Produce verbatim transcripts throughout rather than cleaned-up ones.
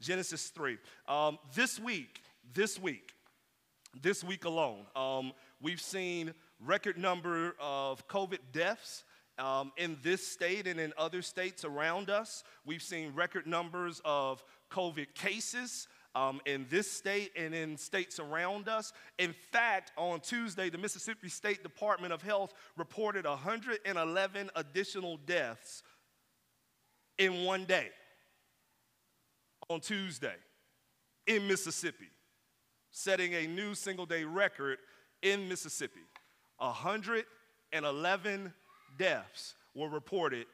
Genesis three. Um, this week, this week, this week alone, um, we've seen record number of COVID deaths um, in this state and in other states around us. We've seen record numbers of COVID cases Um, in this state and in states around us. In fact, on Tuesday, the Mississippi State Department of Health reported one hundred eleven additional deaths in one day, on Tuesday, in Mississippi, setting a new single-day record in Mississippi. one hundred eleven deaths were reported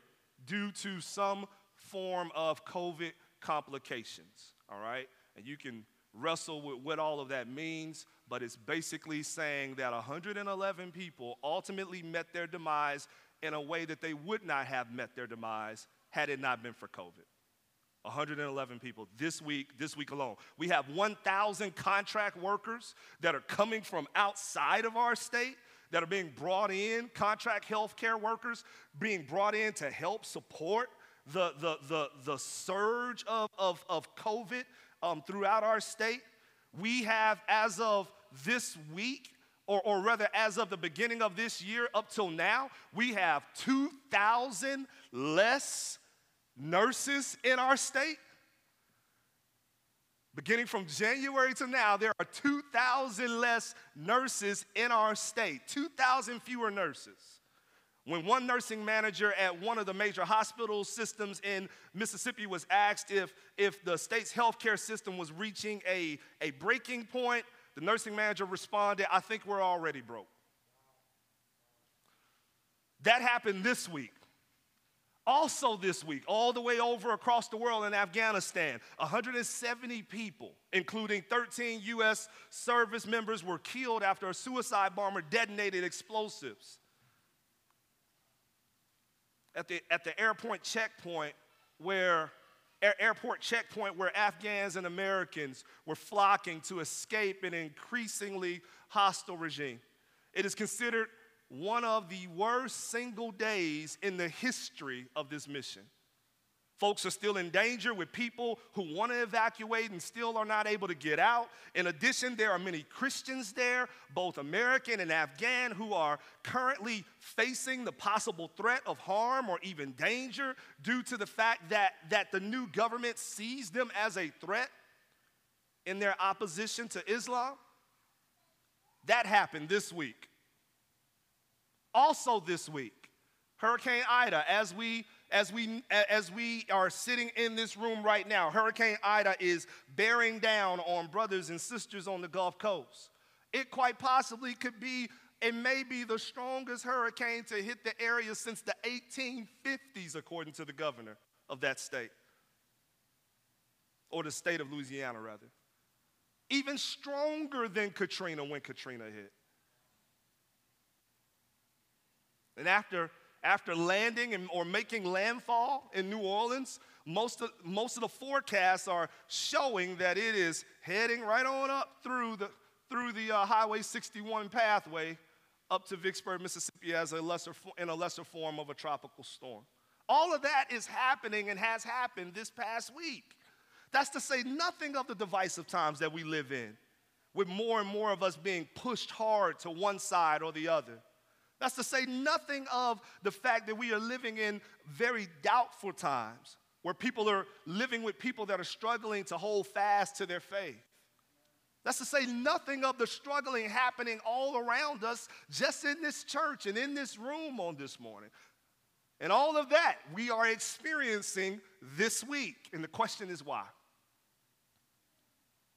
due to some form of COVID complications, all right? And you can wrestle with what all of that means, but it's basically saying that one hundred eleven people ultimately met their demise in a way that they would not have met their demise had it not been for COVID. one hundred eleven people this week, this week alone. We have one thousand contract workers that are coming from outside of our state that are being brought in, contract healthcare workers being brought in to help support the, the, the, the surge of, of, of COVID. Um, throughout our state, we have, as of this week, or, or rather as of the beginning of this year up till now, we have two thousand less nurses in our state. Beginning from January to now, there are two thousand less nurses in our state, two thousand fewer nurses. When one nursing manager at one of the major hospital systems in Mississippi was asked if, if the state's healthcare system was reaching a, a breaking point, the nursing manager responded, "I think we're already broke." That happened this week. Also this week, all the way over across the world in Afghanistan, one hundred seventy people, including thirteen U S service members, were killed after a suicide bomber detonated explosives At the, at the airport checkpoint where, air, airport checkpoint where Afghans and Americans were flocking to escape an increasingly hostile regime. It is considered one of the worst single days in the history of this mission. Folks are still in danger, with people who want to evacuate and still are not able to get out. In addition, there are many Christians there, both American and Afghan, who are currently facing the possible threat of harm or even danger due to the fact that, that the new government sees them as a threat in their opposition to Islam. That happened this week. Also this week, Hurricane Ida, as we As we, as we are sitting in this room right now, Hurricane Ida is bearing down on brothers and sisters on the Gulf Coast. It quite possibly could be, and may be, the strongest hurricane to hit the area since the eighteen fifties, according to the governor of that state, or the state of Louisiana, rather. Even stronger than Katrina when Katrina hit. And after... After landing and, or making landfall in New Orleans, most of, most of the forecasts are showing that it is heading right on up through the, through the uh, Highway sixty-one pathway up to Vicksburg, Mississippi, as a lesser, in a lesser form of a tropical storm. All of that is happening and has happened this past week. That's to say nothing of the divisive times that we live in, with more and more of us being pushed hard to one side or the other. That's to say nothing of the fact that we are living in very doubtful times, where people are living with people that are struggling to hold fast to their faith. That's to say nothing of the struggling happening all around us, just in this church and in this room on this morning. And all of that we are experiencing this week. And the question is why?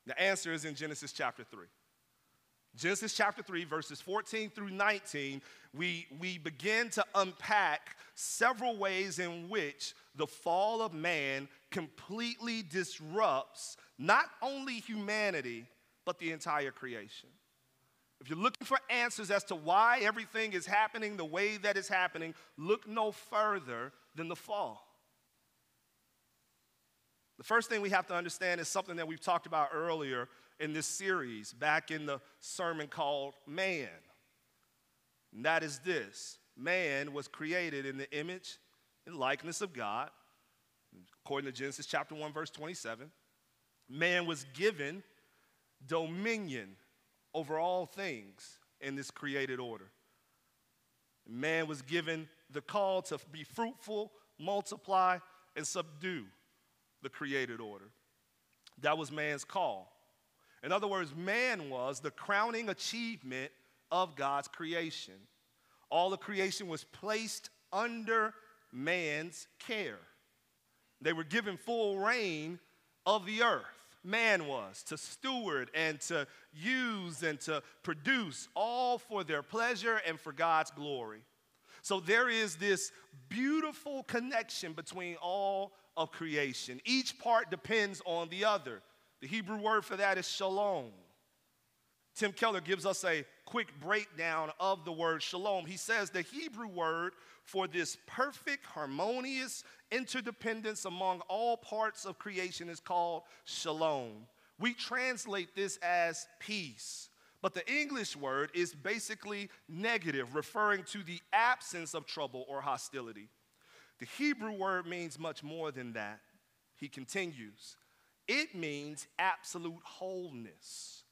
The answer is in Genesis chapter three. Genesis chapter three, verses fourteen through nineteen, we, we begin to unpack several ways in which the fall of man completely disrupts not only humanity, but the entire creation. If you're looking for answers as to why everything is happening the way that it's happening, look no further than the fall. The first thing we have to understand is something that we've talked about earlier in this series, back in the sermon called Man. And that is this: man was created in the image and likeness of God, according to Genesis chapter one, verse twenty-seven. man was given dominion over all things in this created order. Man was given the call to be fruitful, multiply, and subdue the created order. That was man's call. In other words, man was the crowning achievement of God's creation. All of creation was placed under man's care. They were given full reign of the earth. Man was to steward and to use and to produce, all for their pleasure and for God's glory. So there is this beautiful connection between all of creation. Each part depends on the other. The Hebrew word for that is shalom. Tim Keller gives us a quick breakdown of the word shalom. He says the Hebrew word for this perfect, harmonious interdependence among all parts of creation is called shalom. We translate this as peace, but the English word is basically negative, referring to the absence of trouble or hostility. The Hebrew word means much more than that. He continues, it means absolute wholeness,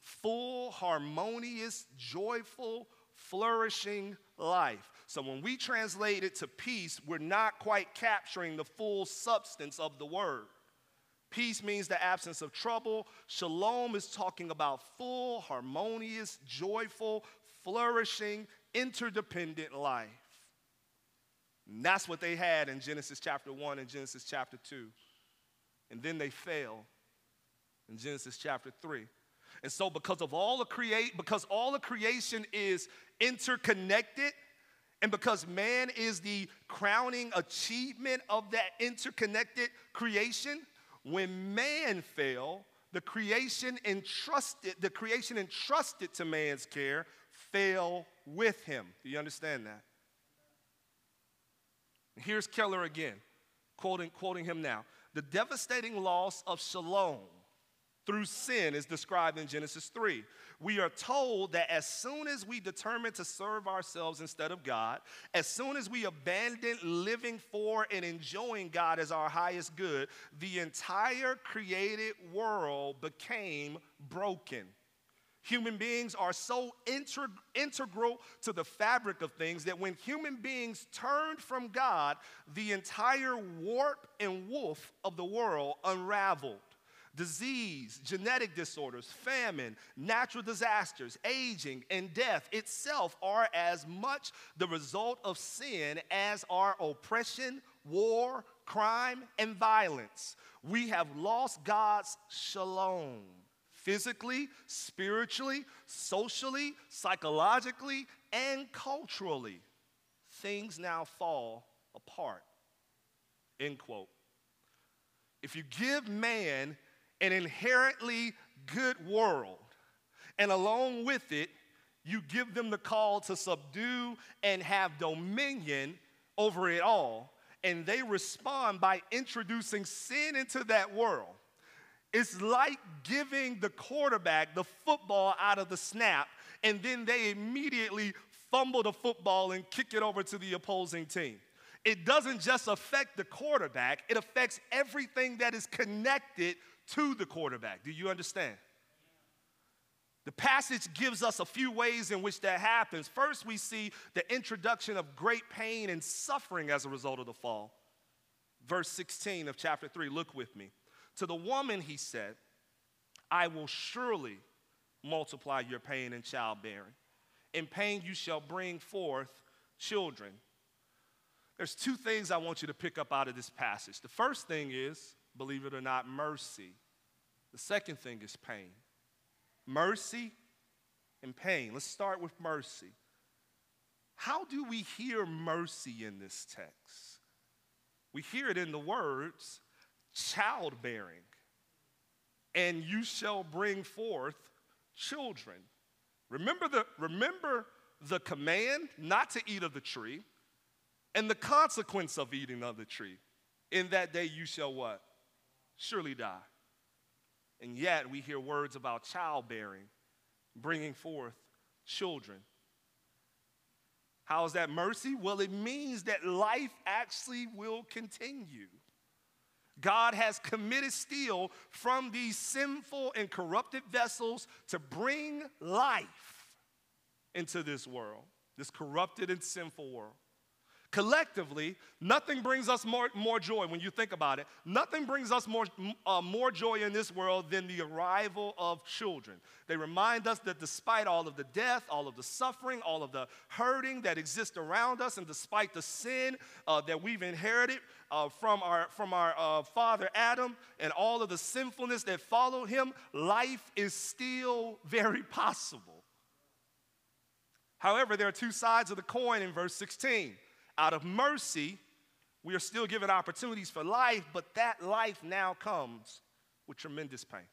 full, harmonious, joyful, flourishing life. So when we translate it to peace, we're not quite capturing the full substance of the word. Peace means the absence of trouble. Shalom is talking about full, harmonious, joyful, flourishing, interdependent life. And that's what they had in Genesis chapter one and Genesis chapter two. And then they fell in Genesis chapter three. And so because of all the create, because all the creation is interconnected, and because man is the crowning achievement of that interconnected creation, when man fell, the creation entrusted, the creation entrusted to man's care fell with him. Do you understand that? Here's Keller again, quoting, quoting him now. The devastating loss of shalom through sin is described in Genesis three. We are told that as soon as we determine to serve ourselves instead of God, as soon as we abandon living for and enjoying God as our highest good, the entire created world became broken. Human beings are so inter- integral to the fabric of things that when human beings turned from God, the entire warp and woof of the world unraveled. Disease, genetic disorders, famine, natural disasters, aging, and death itself are as much the result of sin as are oppression, war, crime, and violence. We have lost God's shalom. Physically, spiritually, socially, psychologically, and culturally, things now fall apart. End quote. If you give man an inherently good world, and along with it, you give them the call to subdue and have dominion over it all, and they respond by introducing sin into that world, it's like giving the quarterback the football out of the snap, and then they immediately fumble the football and kick it over to the opposing team. It doesn't just affect the quarterback. It affects everything that is connected to the quarterback. Do you understand? The passage gives us a few ways in which that happens. First, we see the introduction of great pain and suffering as a result of the fall. Verse sixteen of chapter three, look with me. To the woman, he said, I will surely multiply your pain and childbearing. In pain you shall bring forth children. There's two things I want you to pick up out of this passage. The first thing is, believe it or not, mercy. The second thing is pain. Mercy and pain. Let's start with mercy. How do we hear mercy in this text? We hear it in the words, childbearing, and you shall bring forth children. Remember the, remember the command not to eat of the tree and the consequence of eating of the tree. In that day you shall what? Surely die. And yet we hear words about childbearing, bringing forth children. How is that mercy? Well, it means that life actually will continue. God has committed steel from these sinful and corrupted vessels to bring life into this world, this corrupted and sinful world. Collectively, nothing brings us more, more joy when you think about it. Nothing brings us more, uh, more joy in this world than the arrival of children. They remind us that despite all of the death, all of the suffering, all of the hurting that exists around us, and despite the sin uh, that we've inherited uh, from our, from our uh, father Adam and all of the sinfulness that followed him, life is still very possible. However, there are two sides of the coin in verse sixteen. Out of mercy, we are still given opportunities for life, but that life now comes with tremendous pain.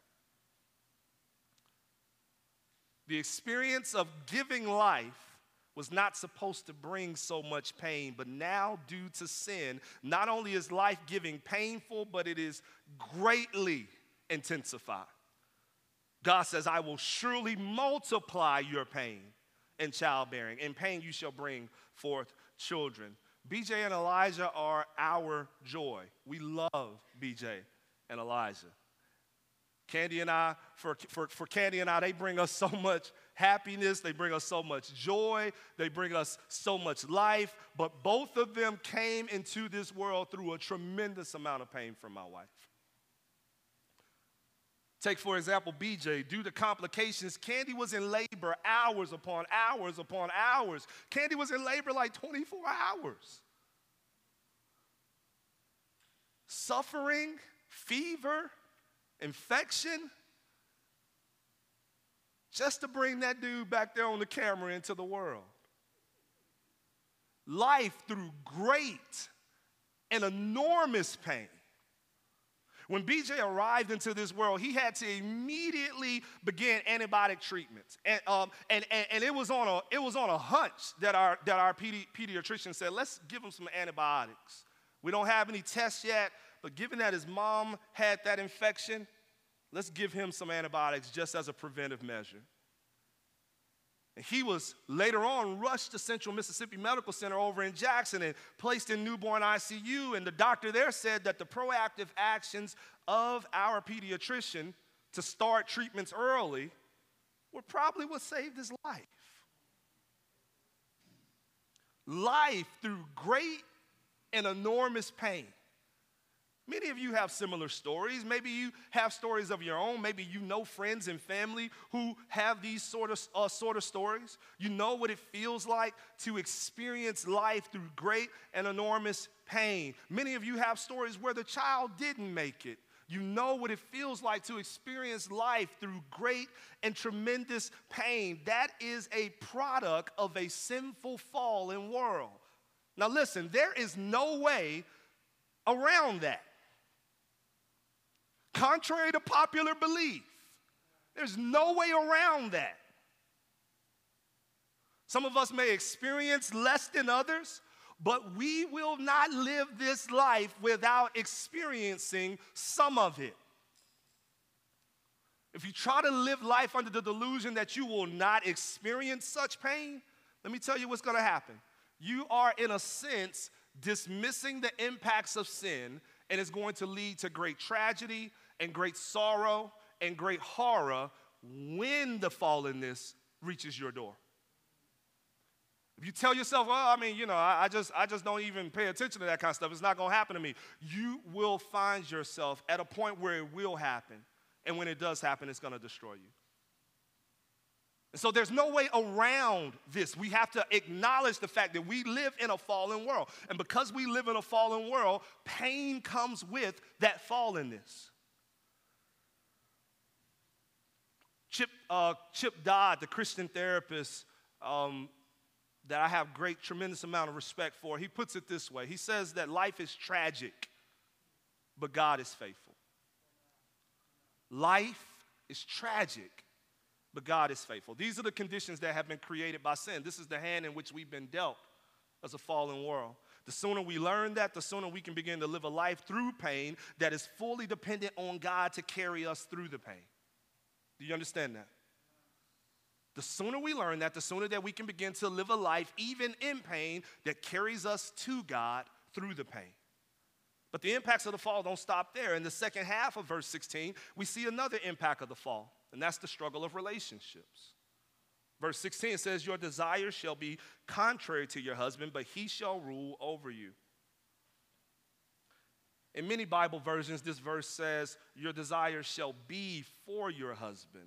The experience of giving life was not supposed to bring so much pain, but now due to sin, not only is life-giving painful, but it is greatly intensified. God says, I will surely multiply your pain in childbearing. In pain you shall bring forth children. B J and Elijah are our joy. We love B J and Elijah. Candy and I, for, for, for Candy and I, they bring us so much happiness. They bring us so much joy. They bring us so much life. But both of them came into this world through a tremendous amount of pain from my wife. Take, for example, B J. Due to complications, Candy was in labor hours upon hours upon hours. Candy was in labor like twenty-four hours. Suffering, fever, infection, just to bring that dude back there on the camera into the world. Life through great and enormous pain. When B J arrived into this world, he had to immediately begin antibiotic treatments. And, um, and, and, and it was on a, it was on a hunch that our, that our pedi pediatrician said, let's give him some antibiotics. We don't have any tests yet, but given that his mom had that infection, let's give him some antibiotics just as a preventive measure. And he was later on rushed to Central Mississippi Medical Center over in Jackson and placed in newborn I C U. And the doctor there said that the proactive actions of our pediatrician to start treatments early were probably what saved his life. Life through great and enormous pain. Many of you have similar stories. Maybe you have stories of your own. Maybe you know friends and family who have these sort of, uh, sort of stories. You know what it feels like to experience life through great and enormous pain. Many of you have stories where the child didn't make it. You know what it feels like to experience life through great and tremendous pain. That is a product of a sinful, fallen world. Now listen, there is no way around that. Contrary to popular belief, there's no way around that. Some of us may experience less than others, but we will not live this life without experiencing some of it. If you try to live life under the delusion that you will not experience such pain, let me tell you what's going to happen. You are, in a sense, dismissing the impacts of sin, and it's going to lead to great tragedy and great sorrow and great horror when the fallenness reaches your door. If you tell yourself, well, I mean, you know, I, I, just, I just don't even pay attention to that kind of stuff, it's not going to happen to me, you will find yourself at a point where it will happen, and when it does happen, it's going to destroy you. And so there's no way around this. We have to acknowledge the fact that we live in a fallen world. And because we live in a fallen world, pain comes with that fallenness. Chip, uh, Chip Dodd, the Christian therapist um, that I have great, tremendous amount of respect for, he puts it this way. He says that life is tragic, but God is faithful. Life is tragic, but God is faithful. These are the conditions that have been created by sin. This is the hand in which we've been dealt as a fallen world. The sooner we learn that, the sooner we can begin to live a life through pain that is fully dependent on God to carry us through the pain. Do you understand that? The sooner we learn that, the sooner that we can begin to live a life, even in pain, that carries us to God through the pain. But the impacts of the fall don't stop there. In the second half of verse sixteen, we see another impact of the fall, and that's the struggle of relationships. Verse sixteen says, your desire shall be contrary to your husband, but he shall rule over you. In many Bible versions, this verse says, your desire shall be for your husband.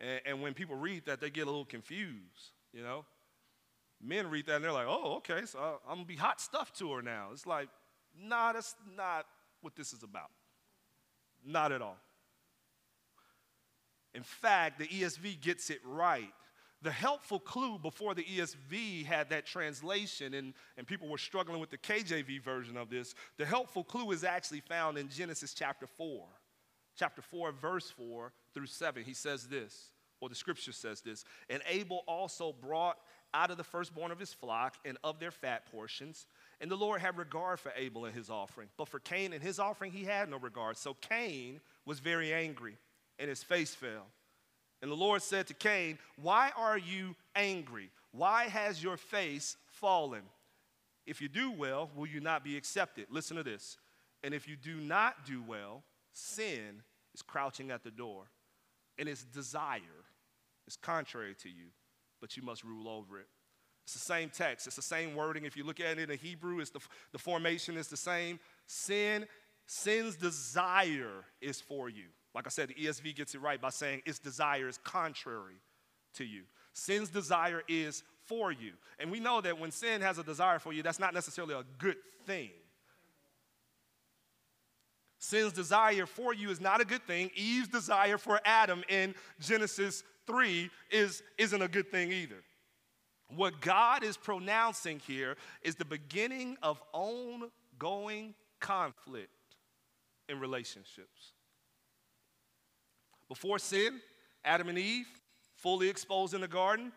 And, and when people read that, they get a little confused, you know. Men read that and they're like, oh, okay, so I'm going to be hot stuff to her now. It's like, nah, that's not what this is about. Not at all. In fact, the E S V gets it right. The helpful clue before the E S V had that translation, and, and people were struggling with the K J V version of this, the helpful clue is actually found in Genesis chapter four. Chapter four, verse four through seven, he says this, or the scripture says this, and Abel also brought out of the firstborn of his flock and of their fat portions, and the Lord had regard for Abel and his offering. But for Cain and his offering he had no regard. So Cain was very angry, and his face fell. And the Lord said to Cain, why are you angry? Why has your face fallen? If you do well, will you not be accepted? Listen to this. And if you do not do well, sin is crouching at the door, and its desire is contrary to you, but you must rule over it. It's the same text. It's the same wording. If you look at it in Hebrew, it's the, the formation is the same. Sin, sin's desire is for you. Like I said, the E S V gets it right by saying its desire is contrary to you. Sin's desire is for you. And we know that when sin has a desire for you, that's not necessarily a good thing. Sin's desire for you is not a good thing. Eve's desire for Adam in Genesis three is, isn't a good thing either. What God is pronouncing here is the beginning of ongoing conflict in relationships. Before sin, Adam and Eve, fully exposed in the garden,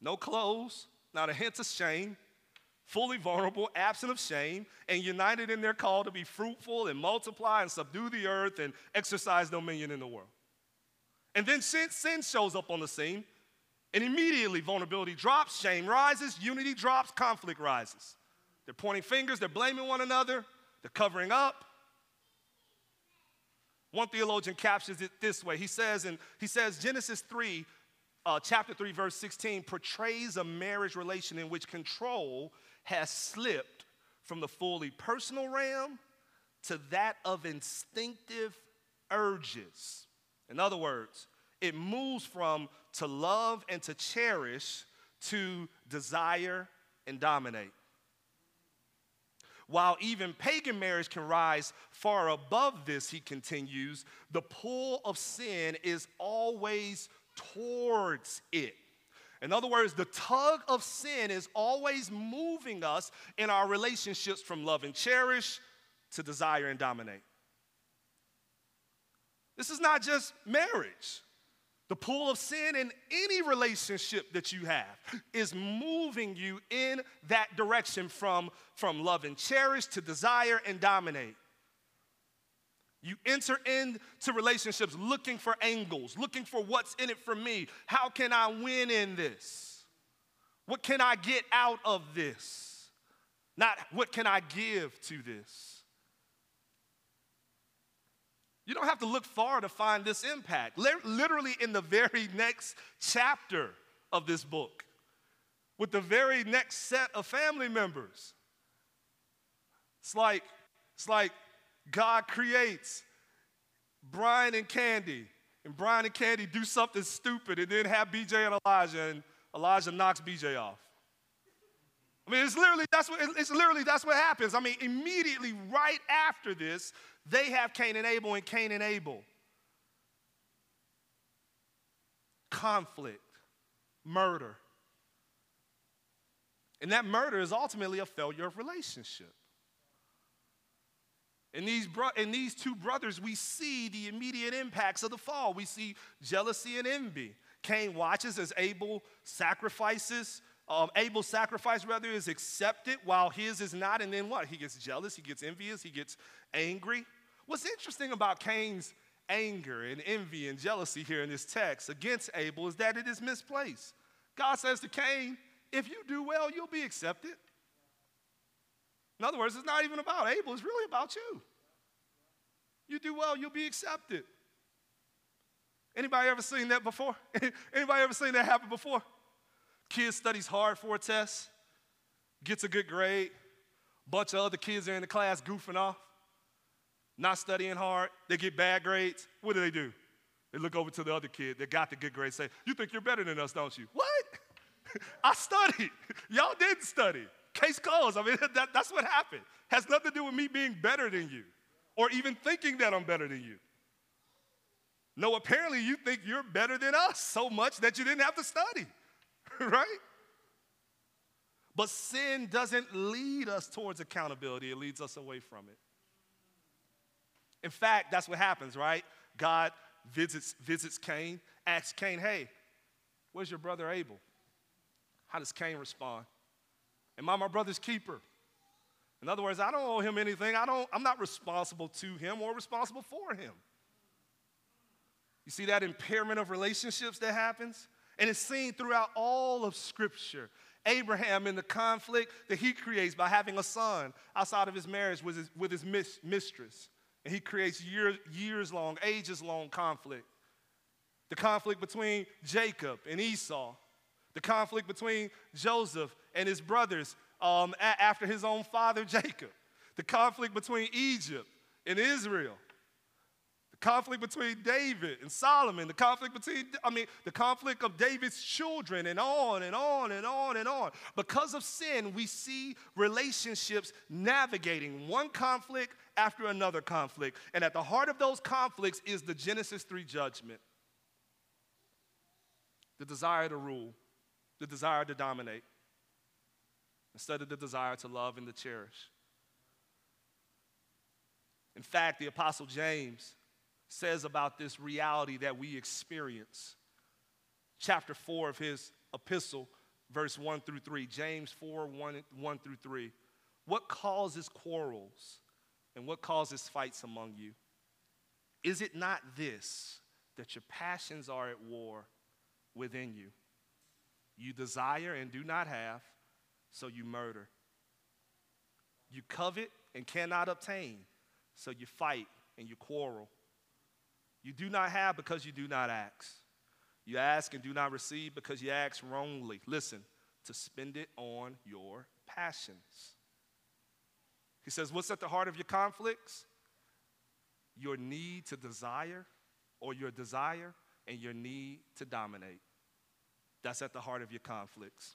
no clothes, not a hint of shame, fully vulnerable, absent of shame, and united in their call to be fruitful and multiply and subdue the earth and exercise dominion in the world. And then sin, sin shows up on the scene, and immediately vulnerability drops, shame rises, unity drops, conflict rises. They're pointing fingers, they're blaming one another, they're covering up. One theologian captures it this way. He says, and he says Genesis three, uh, chapter three, verse sixteen, portrays a marriage relation in which control has slipped from the fully personal realm to that of instinctive urges. In other words, it moves from to love and to cherish to desire and dominate. While even pagan marriage can rise far above this, he continues, the pull of sin is always towards it. In other words, the tug of sin is always moving us in our relationships from love and cherish to desire and dominate. This is not just marriage. The pull of sin in any relationship that you have is moving you in that direction from, from love and cherish to desire and dominate. You enter into relationships looking for angles, looking for what's in it for me. How can I win in this? What can I get out of this? Not what can I give to this? You don't have to look far to find this impact. Literally in the very next chapter of this book, with the very next set of family members. It's like, it's like God creates Brian and Candy, and Brian and Candy do something stupid and then have B J and Elijah, and Elijah knocks B J off. I mean, it's literally, that's what, it's literally that's what happens. I mean, immediately right after this, they have Cain and Abel, and Cain and Abel. Conflict, murder. And that murder is ultimately a failure of relationship. In these, bro- in these two brothers, we see the immediate impacts of the fall. We see jealousy and envy. Cain watches as Abel sacrifices. Um, Abel's sacrifice, rather, is accepted while his is not, and then what? He gets jealous, he gets envious, he gets angry. What's interesting about Cain's anger and envy and jealousy here in this text against Abel is that it is misplaced. God says to Cain, if you do well, you'll be accepted. In other words, it's not even about Abel. It's really about you. You do well, you'll be accepted. Anybody ever seen that before? Anybody ever seen that happen before? Kid studies hard for a test, gets a good grade, bunch of other kids are in the class goofing off, not studying hard, they get bad grades. What do they do? They look over to the other kid that got the good grade and say, you think you're better than us, don't you? What? I studied. Y'all didn't study. Case closed. I mean, that, that's what happened. Has nothing to do with me being better than you or even thinking that I'm better than you. No, apparently you think you're better than us so much that you didn't have to study, right? But sin doesn't lead us towards accountability. It leads us away from it. In fact, that's what happens, right? God visits, visits Cain, asks Cain, hey, where's your brother Abel? How does Cain respond? Am I my brother's keeper? In other words, I don't owe him anything. I don't, I'm not responsible to him or responsible for him. You see that impairment of relationships that happens? And it's seen throughout all of Scripture. Abraham in the conflict that he creates by having a son outside of his marriage with his, with his mis- mistress. And he creates year, years-long, ages-long conflict. The conflict between Jacob and Esau. The conflict between Joseph and his brothers um, a- after his own father, Jacob. The conflict between Egypt and Israel. The conflict between David and Solomon. The conflict between, I mean, the conflict of David's children, and on and on and on and on. Because of sin, we see relationships navigating one conflict after another conflict. And at the heart of those conflicts is the Genesis three judgment. The desire to rule, the desire to dominate, instead of the desire to love and to cherish. In fact, the Apostle James says about this reality that we experience. Chapter four of his epistle, verse one through three, James four, one through three. What causes quarrels and what causes fights among you? Is it not this, that your passions are at war within you? You desire and do not have, so you murder. You covet and cannot obtain, so you fight and you quarrel. You do not have because you do not ask. You ask and do not receive because you ask wrongly. Listen, to spend it on your passions. He says, what's at the heart of your conflicts? Your need to desire, or your desire and your need to dominate. That's at the heart of your conflicts.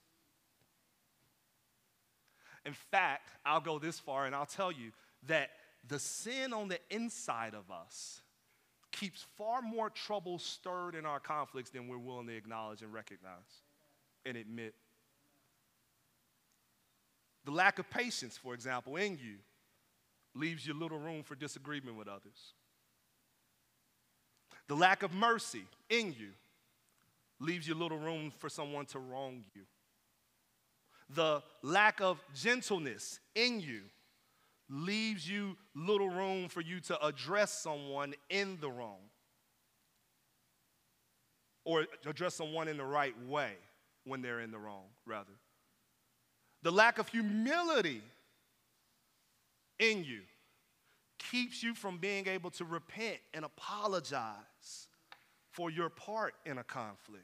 In fact, I'll go this far and I'll tell you that the sin on the inside of us keeps far more trouble stirred in our conflicts than we're willing to acknowledge and recognize and admit. The lack of patience, for example, in you leaves you little room for disagreement with others. The lack of mercy in you leaves you little room for someone to wrong you. The lack of gentleness in you leaves you little room for you to address someone in the wrong or address someone in the right way when they're in the wrong, rather. The lack of humility in you keeps you from being able to repent and apologize for your part in a conflict.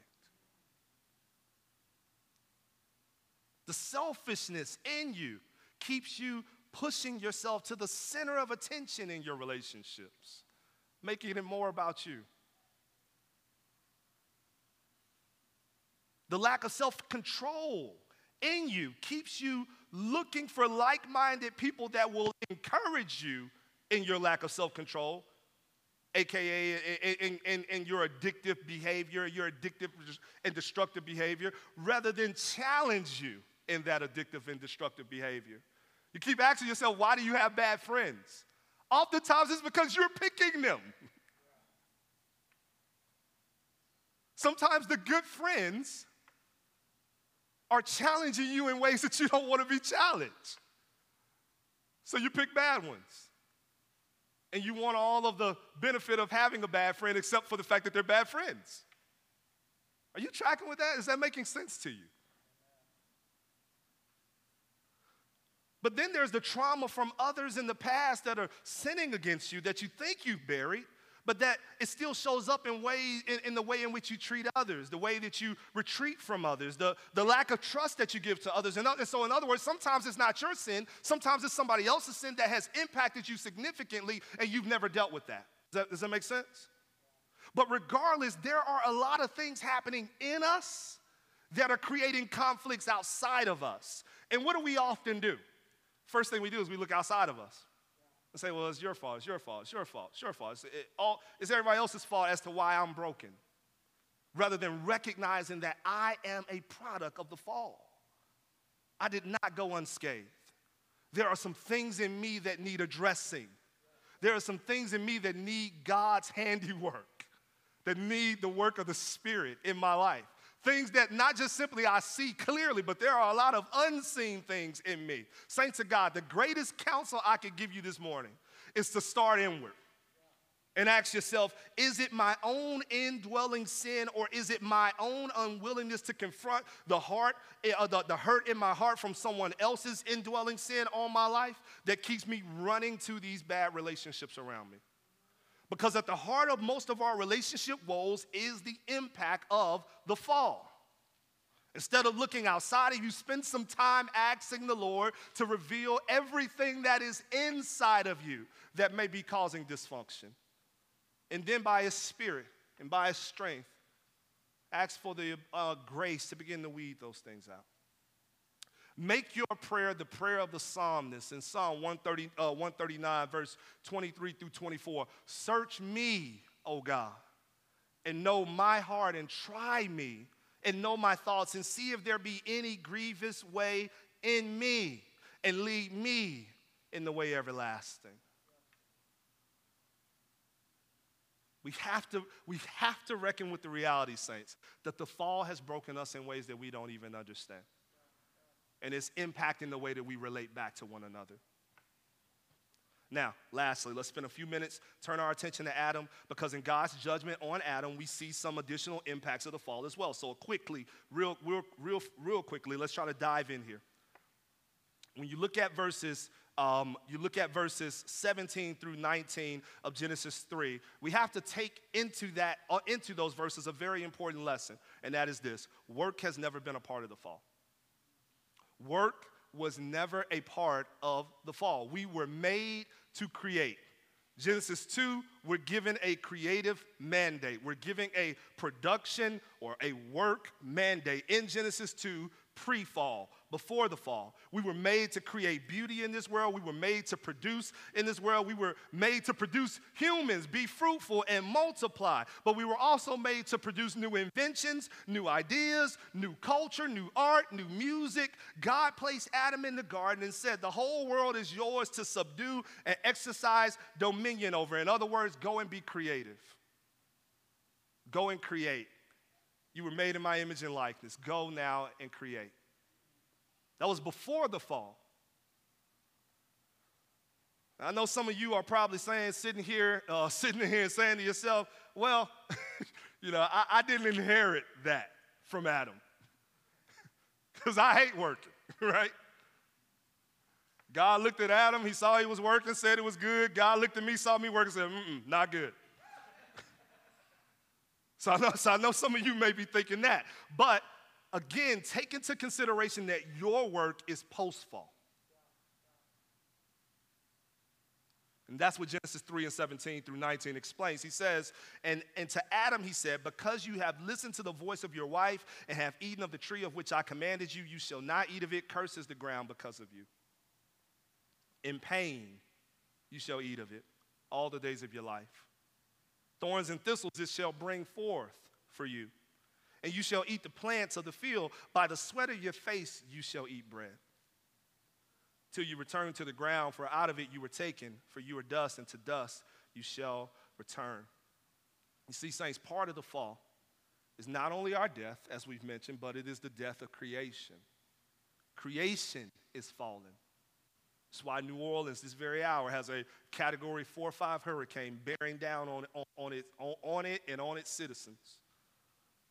The selfishness in you keeps you pushing yourself to the center of attention in your relationships, making it more about you. The lack of self-control in you keeps you looking for like-minded people that will encourage you in your lack of self-control, aka in, in, in your addictive behavior, your addictive and destructive behavior, rather than challenge you in that addictive and destructive behavior. You keep asking yourself, why do you have bad friends? Oftentimes it's because you're picking them. Sometimes the good friends are challenging you in ways that you don't want to be challenged. So you pick bad ones. And you want all of the benefit of having a bad friend except for the fact that they're bad friends. Are you tracking with that? Is that making sense to you? But then there's the trauma from others in the past that are sinning against you that you think you've buried, but that it still shows up in, way, in, in the way in which you treat others, the way that you retreat from others, the, the lack of trust that you give to others. And, and so in other words, sometimes it's not your sin. Sometimes it's somebody else's sin that has impacted you significantly, and you've never dealt with that. Does that, does that make sense? But regardless, there are a lot of things happening in us that are creating conflicts outside of us. And what do we often do? First thing we do is we look outside of us and say, well, it's your fault, it's your fault, it's your fault, it's your fault. It's, it, all, it's everybody else's fault as to why I'm broken, rather than recognizing that I am a product of the fall. I did not go unscathed. There are some things in me that need addressing. There are some things in me that need God's handiwork, that need the work of the Spirit in my life. Things that not just simply I see clearly, but there are a lot of unseen things in me. Saints of God, the greatest counsel I could give you this morning is to start inward and ask yourself, is it my own indwelling sin, or is it my own unwillingness to confront the heart, uh, the, the hurt in my heart from someone else's indwelling sin on my life that keeps me running to these bad relationships around me? Because at the heart of most of our relationship woes is the impact of the fall. Instead of looking outside of you, spend some time asking the Lord to reveal everything that is inside of you that may be causing dysfunction. And then by His Spirit and by His strength, ask for the uh, grace to begin to weed those things out. Make your prayer the prayer of the psalmist in Psalm one thirty, uh, one thirty-nine, verse twenty-three through twenty-four. Search me, O God, and know my heart, and try me, and know my thoughts, and see if there be any grievous way in me, and lead me in the way everlasting. We have to, we have to reckon with the reality, saints, that the fall has broken us in ways that we don't even understand. And it's impacting the way that we relate back to one another. Now, lastly, let's spend a few minutes, turn our attention to Adam, because in God's judgment on Adam, we see some additional impacts of the fall as well. So quickly, real, real, real, real quickly, let's try to dive in here. When you look at verses, um, you look at verses seventeen through nineteen of Genesis three, we have to take into that, uh, into those verses a very important lesson, and that is this: work has never been a part of the fall. Work was never a part of the fall. We were made to create. Genesis two, we're given a creative mandate. We're given a production or a work mandate in Genesis two, pre-fall, before the fall. We were made to create beauty in this world. We were made to produce in this world. We were made to produce humans, be fruitful and multiply. But we were also made to produce new inventions, new ideas, new culture, new art, new music. God placed Adam in the garden and said, the whole world is yours to subdue and exercise dominion over. In other words, go and be creative. Go and create. You were made in my image and likeness. Go now and create. That was before the fall. I know some of you are probably saying, sitting here, uh, sitting here and saying to yourself, well, you know, I, I didn't inherit that from Adam because I hate working, right? God looked at Adam, he saw he was working, said it was good. God looked at me, saw me working, said, mm-mm, not good. so, I know, so I know some of you may be thinking that, but again, take into consideration that your work is post-fall. And that's what Genesis three and seventeen through nineteen explains. He says, and, and to Adam he said, because you have listened to the voice of your wife and have eaten of the tree of which I commanded you, you shall not eat of it. Cursed is the ground because of you. In pain you shall eat of it all the days of your life. Thorns and thistles it shall bring forth for you. And you shall eat the plants of the field. By the sweat of your face you shall eat bread, till you return to the ground, for out of it you were taken, for you are dust, and to dust you shall return. You see, saints, part of the fall is not only our death, as we've mentioned, but it is the death of creation. Creation is fallen. That's why New Orleans, this very hour, has a Category four or five hurricane bearing down on, on, on, it, on, on it and on its citizens.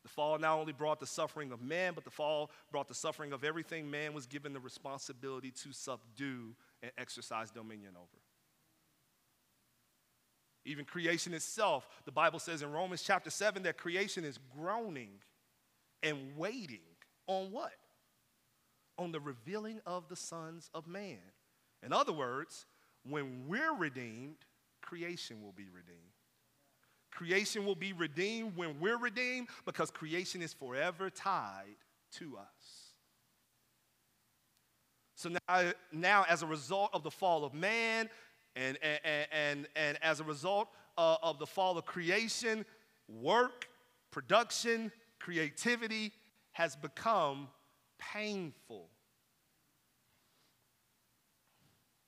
The fall not only brought the suffering of man, but the fall brought the suffering of everything man was given the responsibility to subdue and exercise dominion over. Even creation itself, the Bible says in Romans chapter seven that creation is groaning and waiting on what? On the revealing of the sons of man. In other words, when we're redeemed, creation will be redeemed. Creation will be redeemed when we're redeemed because creation is forever tied to us. So now, now as a result of the fall of man and, and, and, and as a result uh, of the fall of creation, work, production, creativity has become painful.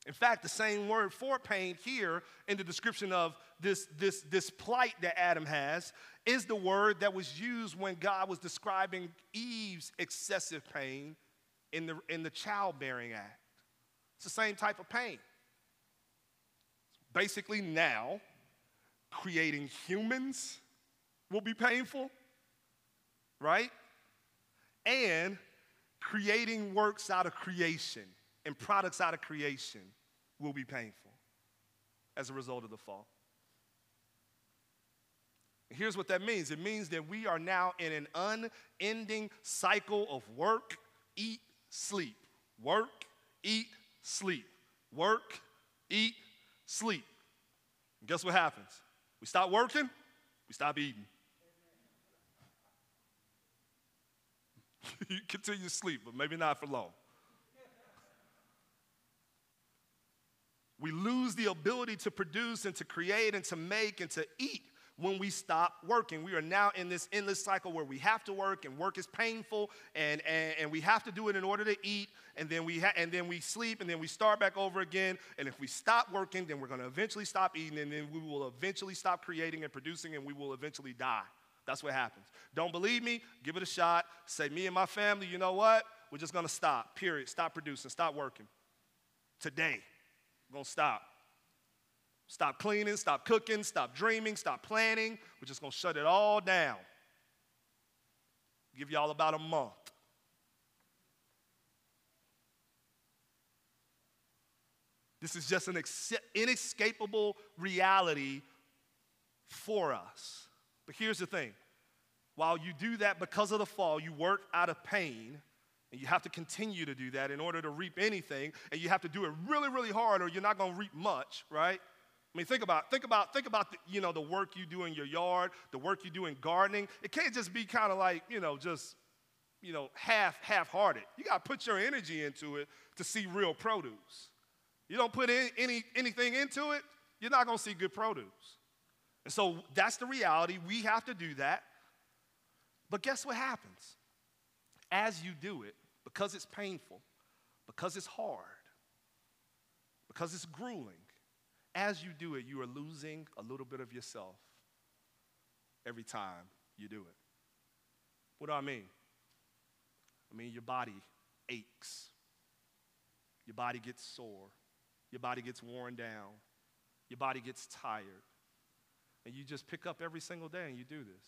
In fact, the same word for pain here in the description of this, this, this plight that Adam has is the word that was used when God was describing Eve's excessive pain in the, in the childbearing act. It's the same type of pain. Basically now, creating humans will be painful, right? And creating works out of creation and products out of creation will be painful as a result of the fall. And here's what that means. It means that we are now in an unending cycle of work, eat, sleep. Work, eat, sleep. Work, eat, sleep. And guess what happens? We stop working, we stop eating. You continue to sleep, but maybe not for long. We lose the ability to produce and to create and to make and to eat when we stop working. We are now in this endless cycle where we have to work, and work is painful, and, and, and we have to do it in order to eat, and then we ha and then we sleep, and then we start back over again. And if we stop working, then we're going to eventually stop eating, and then we will eventually stop creating and producing, and we will eventually die. That's what happens. Don't believe me? Give it a shot. Say, me and my family, you know what? We're just going to stop, period. Stop producing. Stop working. Today, we're going to stop. Stop cleaning. Stop cooking. Stop dreaming. Stop planning. We're just going to shut it all down. Give y'all about a month. This is just an inescapable reality for us. But here's the thing. While you do that because of the fall, you work out of pain, and you have to continue to do that in order to reap anything, and you have to do it really, really hard or you're not going to reap much, right? I mean, think about, think about, think about the, you know, the work you do in your yard, the work you do in gardening. It can't just be kind of like, you know, just, you know, half, half-hearted. You got to put your energy into it to see real produce. You don't put in, any, anything into it, you're not going to see good produce. And so that's the reality. We have to do that. But guess what happens? As you do it, because it's painful, because it's hard, because it's grueling, as you do it, you are losing a little bit of yourself every time you do it. What do I mean? I mean your body aches. Your body gets sore. Your body gets worn down. Your body gets tired. And you just pick up every single day and you do this.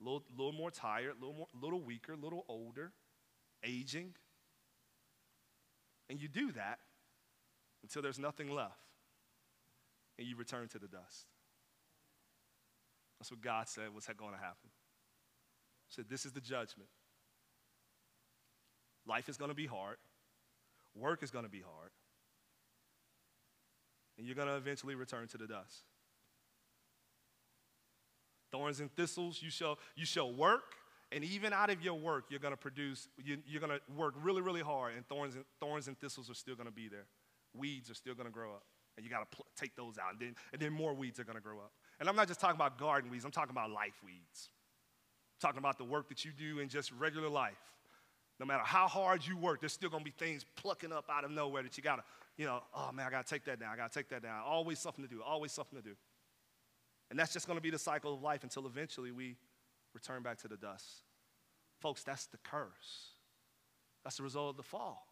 A little, little more tired, a little, more, little weaker, a little older, aging. And you do that until there's nothing left. And you return to the dust. That's what God said was going to happen. He said, this is the judgment. Life is going to be hard. Work is going to be hard. And you're going to eventually return to the dust. Thorns and thistles, you shall, you shall work, and even out of your work, you're going to produce, you, you're going to work really, really hard, and thorns and, thorns and thistles are still going to be there. Weeds are still going to grow up, and you got to take those out, and then, and then more weeds are going to grow up. And I'm not just talking about garden weeds, I'm talking about life weeds. I'm talking about the work that you do in just regular life. No matter how hard you work, there's still going to be things plucking up out of nowhere that you got to, you know, oh, man, I got to take that down, I got to take that down. Always something to do, always something to do. And that's just going to be the cycle of life until eventually we return back to the dust. Folks, that's the curse. That's the result of the fall.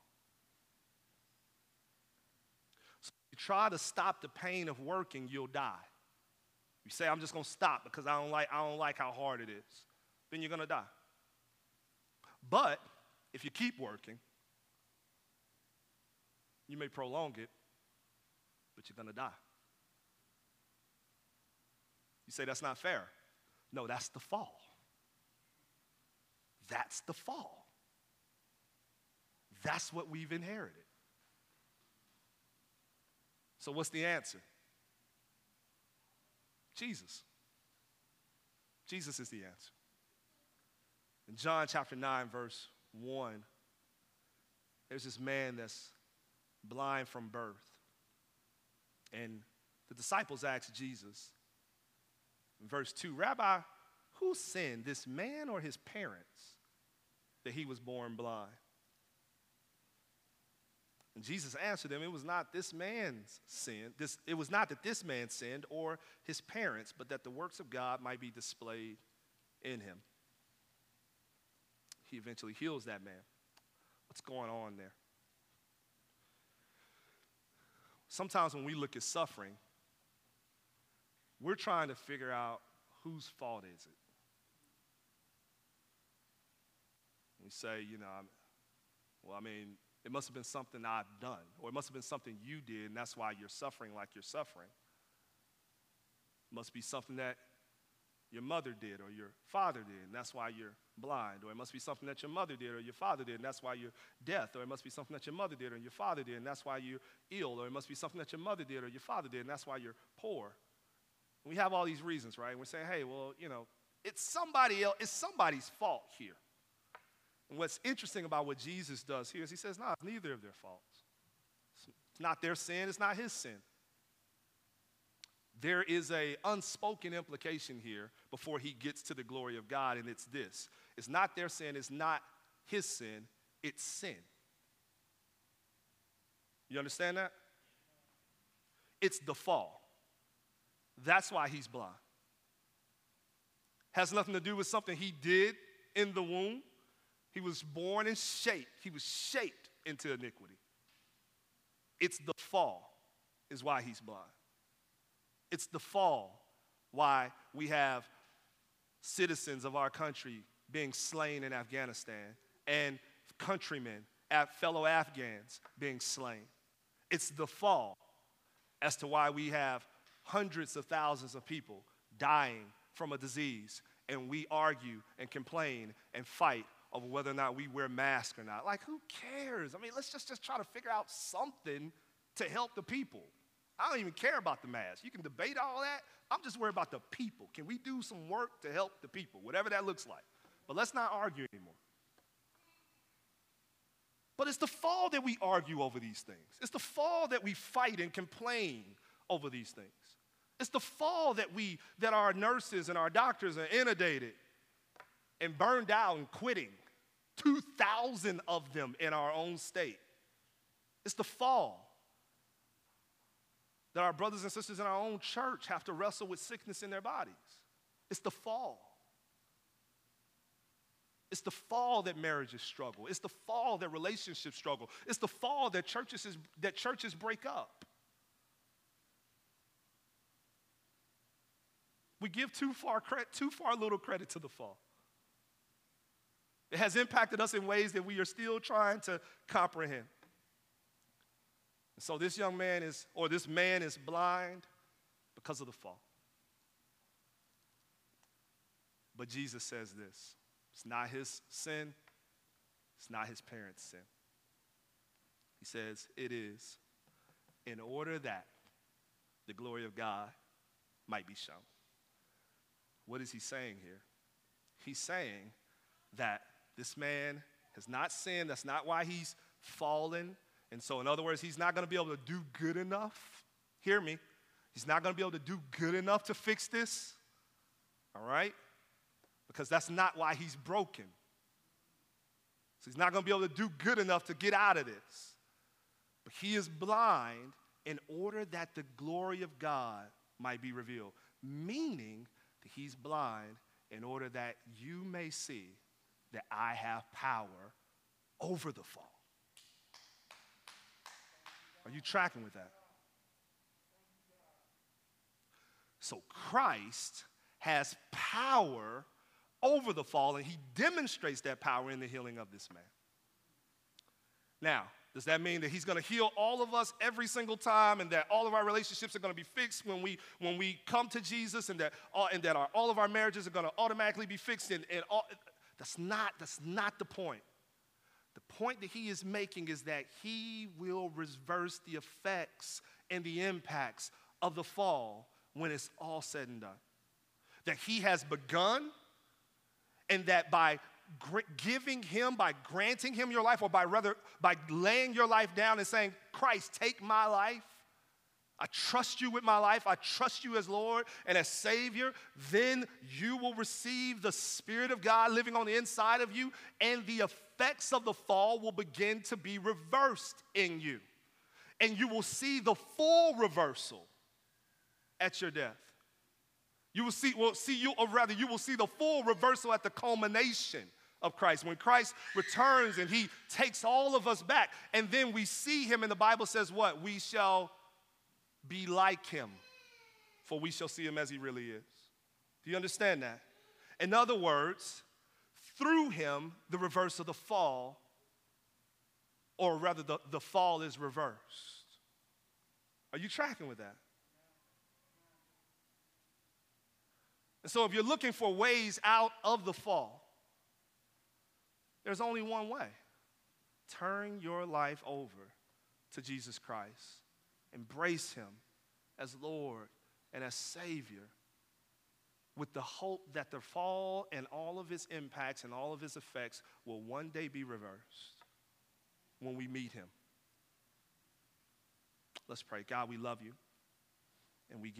So if you try to stop the pain of working, you'll die. You you say, I'm just going to stop because I don't like, I don't like how hard it is, then you're going to die. But if you keep working, you may prolong it, but you're going to die. You say, that's not fair. No, that's the fall. That's the fall. That's what we've inherited. So what's the answer? Jesus. Jesus is the answer. In John chapter nine, verse one, there's this man that's blind from birth. And the disciples asked Jesus, in verse two, Rabbi, who sinned, this man or his parents, that he was born blind? And Jesus answered them, it was not this man's sin, this, it was not that this man sinned or his parents, but that the works of God might be displayed in him. He eventually heals that man. What's going on there? Sometimes when we look at suffering, we're trying to figure out whose fault is it. We say, you know, well, I mean, it must have been something I've done, or it must have been something you did, and that's why you're suffering like you're suffering. It must be something that your mother did or your father did, and that's why you're blind. Or it must be something that your mother did or your father did, and that's why you're deaf. Or it must be something that your mother did or your father did, and that's why you're ill. Or it must be something that your mother did or your father did, and that's why you're poor. And we have all these reasons, right? And we're saying, hey, well, you know, it's somebody else, it's somebody's fault here. And what's interesting about what Jesus does here is he says, no, it's neither of their faults. It's not their sin, it's not his sin. There is an unspoken implication here before he gets to the glory of God, and it's this. It's not their sin, it's not his sin, it's sin. You understand that? It's the fall. That's why he's blind. Has nothing to do with something he did in the womb. He was born and shaped. He was shaped into iniquity. It's the fall is why he's blind. It's the fall why we have citizens of our country being slain in Afghanistan and countrymen, fellow Afghans being slain. It's the fall as to why we have hundreds of thousands of people dying from a disease, and we argue and complain and fight over whether or not we wear masks or not. Like, who cares? I mean, let's just, just try to figure out something to help the people. I don't even care about the mask. You can debate all that. I'm just worried about the people. Can we do some work to help the people, whatever that looks like? But let's not argue anymore. But it's the fall that we argue over these things. It's the fall that we fight and complain over these things. It's the fall that we, that our nurses and our doctors are inundated and burned out and quitting, two thousand of them in our own state. It's the fall that our brothers and sisters in our own church have to wrestle with sickness in their bodies. It's the fall. It's the fall that marriages struggle. It's the fall that relationships struggle. It's the fall that churches, is, that churches break up. We give too far, too far little credit to the fall. It has impacted us in ways that we are still trying to comprehend. So this young man is, or this man is blind because of the fall. But Jesus says this. It's not his sin. It's not his parents' sin. He says it is in order that the glory of God might be shown. What is he saying here? He's saying that this man has not sinned. That's not why he's fallen. And so, in other words, he's not going to be able to do good enough. Hear me. He's not going to be able to do good enough to fix this. All right? Because that's not why he's broken. So he's not going to be able to do good enough to get out of this. But he is blind in order that the glory of God might be revealed. Meaning that he's blind in order that you may see that I have power over the fall. Are you tracking with that? So Christ has power over the fall, and he demonstrates that power in the healing of this man. Now, does that mean that he's going to heal all of us every single time, and that all of our relationships are going to be fixed when we when we come to Jesus, and that all, and that our, all of our marriages are going to automatically be fixed? And, and all, that's not that's not the point. The point that he is making is that he will reverse the effects and the impacts of the fall when it's all said and done. That he has begun, and that by giving him, by granting him your life, or by rather, by laying your life down and saying, Christ, take my life. I trust you with my life. I trust you as Lord and as Savior. Then you will receive the Spirit of God living on the inside of you, and the effects of the fall will begin to be reversed in you. And you will see the full reversal at your death. You will see, well, see you, or rather, you will see the full reversal at the culmination of Christ, when Christ returns and he takes all of us back. And then we see him, and the Bible says what? We shall be like him, for we shall see him as he really is. Do you understand that? In other words, through him, the reverse of the fall, or rather, the, the fall is reversed. Are you tracking with that? And so if you're looking for ways out of the fall, there's only one way. Turn your life over to Jesus Christ. Embrace him as Lord and as Savior, with the hope that the fall and all of its impacts and all of its effects will one day be reversed when we meet him. Let's pray. God, we love you, and we give